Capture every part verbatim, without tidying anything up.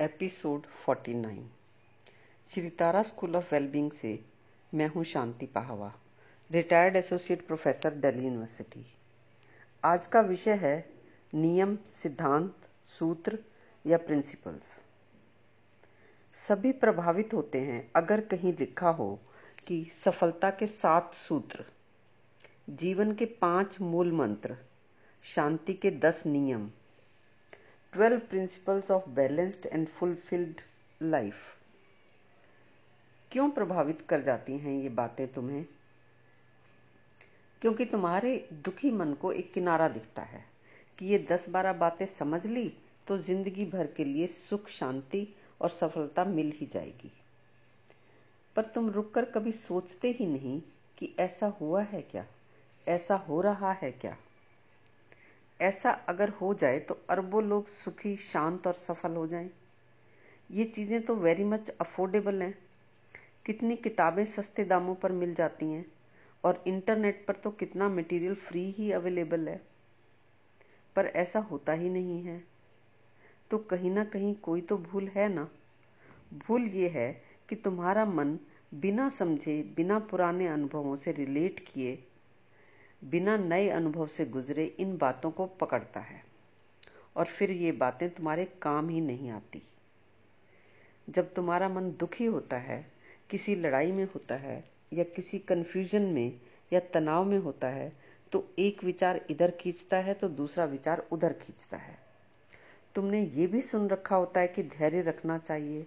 Episode उनचास Shri Tara school of wellbeing से मैं हूं Shanti Pahwa, retired associate professor Delhi university. आज का विषय है नियम, सिद्धांत, सूत्र या प्रिंसिपल्स। सभी प्रभावित होते हैं अगर कहीं लिखा हो कि सफलता के सात सूत्र, जीवन के पांच मूल मंत्र, शांति के दस नियम, twelve principles of balanced and fulfilled life. क्यों प्रभावित कर जाती हैं ये बातें तुम्हें? क्योंकि तुम्हारे दुखी मन को एक किनारा दिखता है कि ये दस बारह बातें समझ ली तो जिंदगी भर के लिए सुख, शांति और सफलता मिल ही जाएगी। पर तुम रुककर कभी सोचते ही नहीं कि ऐसा हुआ है क्या, ऐसा हो रहा है क्या। ऐसा अगर हो जाए तो अरबों लोग सुखी, शांत और सफल हो जाएं। ये चीज़ें तो वेरी मच अफोर्डेबल हैं। कितनी किताबें सस्ते दामों पर मिल जाती हैं और इंटरनेट पर तो कितना मटेरियल फ्री ही अवेलेबल है। पर ऐसा होता ही नहीं है, तो कहीं ना कहीं कोई तो भूल है ना। भूल ये है कि तुम्हारा मन बिना समझे, बिना पुराने अनुभवों से रिलेट किए, बिना नए अनुभव से गुजरे इन बातों को पकड़ता है और फिर ये बातें तुम्हारे काम ही नहीं आती। जब तुम्हारा मन दुखी होता है, किसी लड़ाई में होता है या किसी कन्फ्यूजन में या तनाव में होता है, तो एक विचार इधर खींचता है तो दूसरा विचार उधर खींचता है। तुमने ये भी सुन रखा होता है कि धैर्य रखना चाहिए,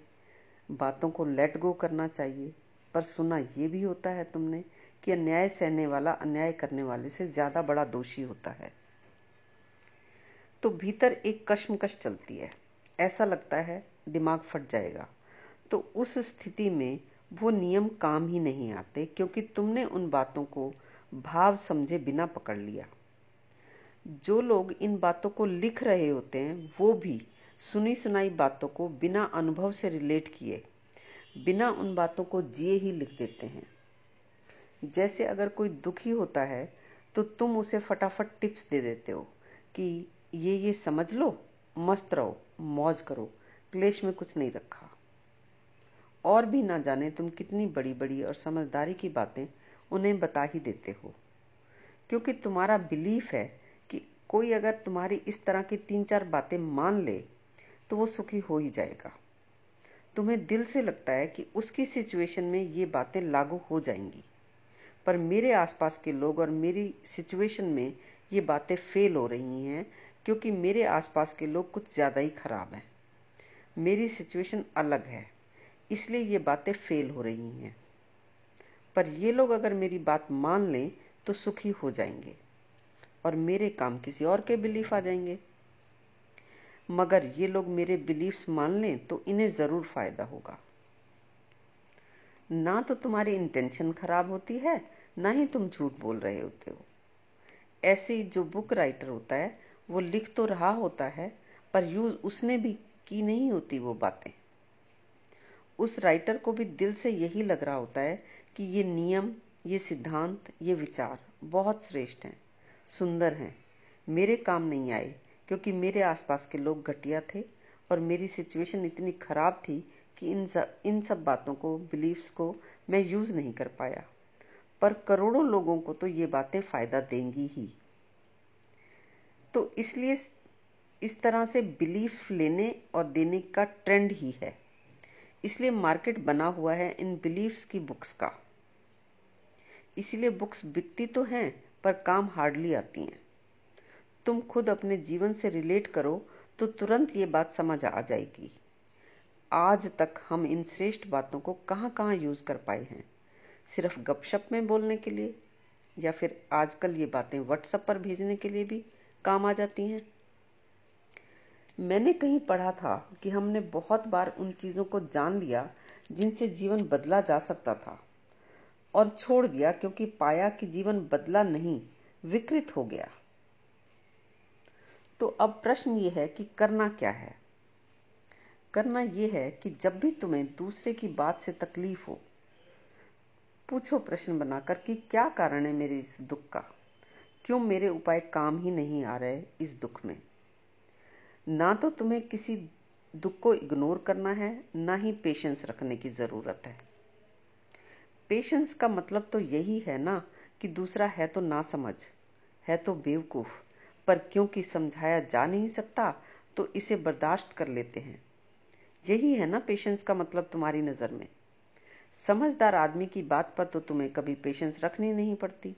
बातों को लेट गो करना चाहिए, पर सुना ये भी होता है तुमने कि अन्याय सहने वाला अन्याय करने वाले से ज्यादा बड़ा दोषी होता है। तो भीतर एक कश्मकश चलती है, ऐसा लगता है दिमाग फट जाएगा। तो उस स्थिति में वो नियम काम ही नहीं आते, क्योंकि तुमने उन बातों को भाव समझे बिना पकड़ लिया। जो लोग इन बातों को लिख रहे होते हैं वो भी सुनी सुनाई बातों को बिना अनुभव से रिलेट किए, बिना उन बातों को जिए ही लिख देते हैं। जैसे अगर कोई दुखी होता है तो तुम उसे फटाफट टिप्स दे देते हो कि ये ये समझ लो, मस्त रहो, मौज करो, क्लेश में कुछ नहीं रखा। और भी ना जाने तुम कितनी बड़ी बड़ी और समझदारी की बातें उन्हें बता ही देते हो, क्योंकि तुम्हारा बिलीफ है कि कोई अगर तुम्हारी इस तरह की तीन चार बातें मान ले तो वो सुखी हो ही जाएगा। तुम्हें दिल से लगता है कि उसकी सिचुएशन में ये बातें लागू हो जाएंगी, पर मेरे आसपास के लोग और मेरी सिचुएशन में ये बातें फेल हो रही हैं, क्योंकि मेरे आसपास के लोग कुछ ज़्यादा ही खराब हैं, मेरी सिचुएशन अलग है, इसलिए ये बातें फेल हो रही हैं। पर ये लोग अगर मेरी बात मान लें तो सुखी हो जाएंगे और मेरे काम किसी और के बिलीफ आ जाएंगे। मगर ये लोग मेरे बिलीफ्स मान लें तो इन्हें ज़रूर फ़ायदा होगा। ना तो तुम्हारी इंटेंशन खराब होती है, ना ही तुम झूठ बोल रहे होते हो। ऐसे जो बुक राइटर होता है वो लिख तो रहा होता है, पर यूज उसने भी की नहीं होती वो बातें। उस राइटर को भी दिल से यही लग रहा होता है कि ये नियम, ये सिद्धांत, ये विचार बहुत श्रेष्ठ हैं, सुंदर हैं, मेरे काम नहीं आए क्योंकि मेरे आसपास के लोग घटिया थे और मेरी सिचुएशन इतनी खराब थी कि इन सब इन सब बातों को, बिलीफ्स को मैं यूज़ नहीं कर पाया। पर करोड़ों लोगों को तो ये बातें फ़ायदा देंगी ही। तो इसलिए इस तरह से बिलीफ लेने और देने का ट्रेंड ही है, इसलिए मार्केट बना हुआ है इन बिलीफ्स की बुक्स का। इसलिए बुक्स बिकती तो हैं पर काम हार्डली आती हैं। तुम खुद अपने जीवन से रिलेट करो तो तुरंत ये बात समझ आ जाएगी, आज तक हम इन श्रेष्ठ बातों को कहाँ कहाँ यूज़ कर पाए हैं। सिर्फ गपशप में बोलने के लिए, या फिर आजकल ये बातें व्हाट्सएप पर भेजने के लिए भी काम आ जाती हैं। मैंने कहीं पढ़ा था कि हमने बहुत बार उन चीज़ों को जान लिया जिनसे जीवन बदला जा सकता था और छोड़ दिया, क्योंकि पाया कि जीवन बदला नहीं, विकृत हो गया। तो अब प्रश्न ये है कि करना क्या है। करना यह है कि जब भी तुम्हें दूसरे की बात से तकलीफ हो, पूछो प्रश्न बनाकर कि क्या कारण है मेरे इस दुख का, क्यों मेरे उपाय काम ही नहीं आ रहे इस दुख में। ना तो तुम्हें किसी दुख को इग्नोर करना है, ना ही पेशेंस रखने की ज़रूरत है। पेशेंस का मतलब तो यही है ना कि दूसरा है तो ना समझ, है तो बेवकूफ़, पर क्योंकि समझाया जा नहीं सकता तो इसे बर्दाश्त कर लेते हैं। यही है ना पेशेंस का मतलब तुम्हारी नज़र में। समझदार आदमी की बात पर तो तुम्हें कभी पेशेंस रखनी नहीं पड़ती।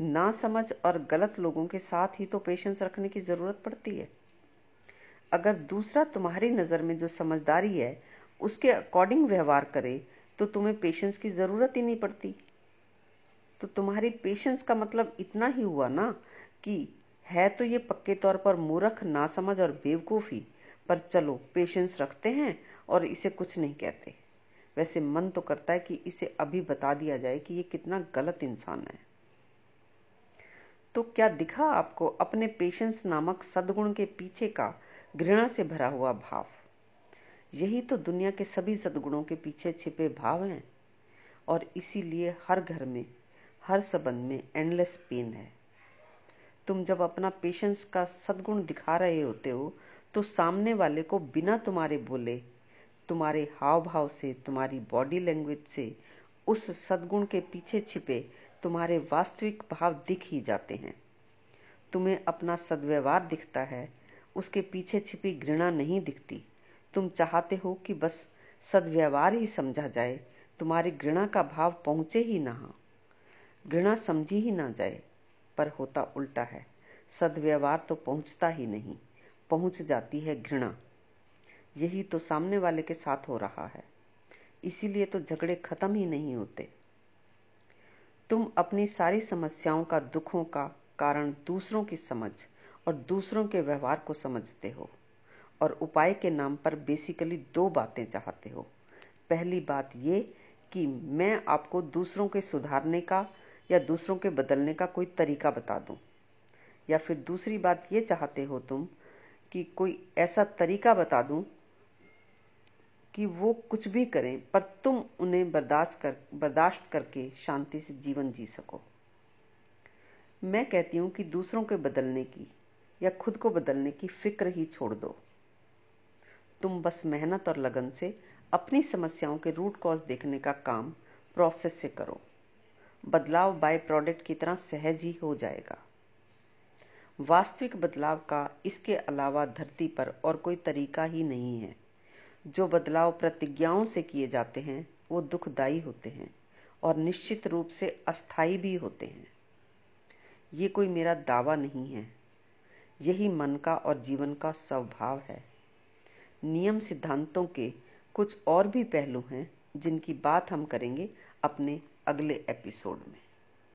ना समझ और गलत लोगों के साथ ही तो पेशेंस रखने की ज़रूरत पड़ती है। अगर दूसरा तुम्हारी नज़र में जो समझदारी है उसके अकॉर्डिंग व्यवहार करे तो तुम्हें पेशेंस की ज़रूरत ही नहीं पड़ती। तो तुम्हारी पेशेंस का मतलब इतना ही हुआ ना कि है तो ये पक्के तौर पर मूर्ख, नासमझ और बेवकूफ़ ही, पर चलो पेशेंस रखते हैं और इसे कुछ नहीं कहते। वैसे मन तो करता है कि इसे अभी बता दिया जाए कि ये कितना गलत इंसान है। तो क्या दिखा आपको अपने पेशेंस नामक सद्गुण के पीछे का घृणा से भरा हुआ भाव? यही तो दुनिया के सभी सद्गुणों के पीछे छिपे भाव हैं, और इसीलिए हर घर में, हर संबंध में एंडलेस पेन है। तुम जब अपना पेशेंस का सद्गुण दिखा रहे होते हो तो सामने वाले को बिना तुम्हारे बोले, तुम्हारे हाव भाव से, तुम्हारी बॉडी लैंग्वेज से उस सद्गुण के पीछे छिपे तुम्हारे वास्तविक भाव दिख ही जाते हैं। तुम्हें अपना सद्व्यवहार दिखता है, उसके पीछे छिपी घृणा नहीं दिखती। तुम चाहते हो कि बस सद्व्यवहार ही समझा जाए, तुम्हारी घृणा का भाव पहुंचे ही ना, घृणा समझी ही ना जाए। पर होता उल्टा है, सद्व्यवहार तो पहुंचता ही नहीं, पहुंच जाती है घृणा। यही तो सामने वाले के साथ हो रहा है, इसीलिए तो झगड़े खत्म ही नहीं होते। तुम अपनी सारी समस्याओं का, दुखों का कारण दूसरों की समझ और दूसरों के व्यवहार को समझते हो, और उपाय के नाम पर बेसिकली दो बातें चाहते हो। पहली बात ये कि मैं आपको दूसरों के सुधारने का या दूसरों के बदलने का कोई तरीका बता दूं, या फिर दूसरी बात ये चाहते हो तुम कि कोई ऐसा तरीका बता दूं कि वो कुछ भी करें पर तुम उन्हें बर्दाश्त कर बर्दाश्त करके शांति से जीवन जी सको। मैं कहती हूँ कि दूसरों के बदलने की या खुद को बदलने की फिक्र ही छोड़ दो। तुम बस मेहनत और लगन से अपनी समस्याओं के रूट कॉज देखने का काम प्रोसेस से करो। बदलाव बाय प्रोडक्ट की तरह सहज ही हो जाएगा। वास्तविक बदलाव का इसके अलावा धरती पर और कोई तरीका ही नहीं है। जो बदलाव प्रतिज्ञाओं से किए जाते हैं वो दुखदायी होते हैं और निश्चित रूप से अस्थायी भी होते हैं। ये कोई मेरा दावा नहीं है, यही मन का और जीवन का स्वभाव है। नियम सिद्धांतों के कुछ और भी पहलू हैं जिनकी बात हम करेंगे अपने अगले एपिसोड में।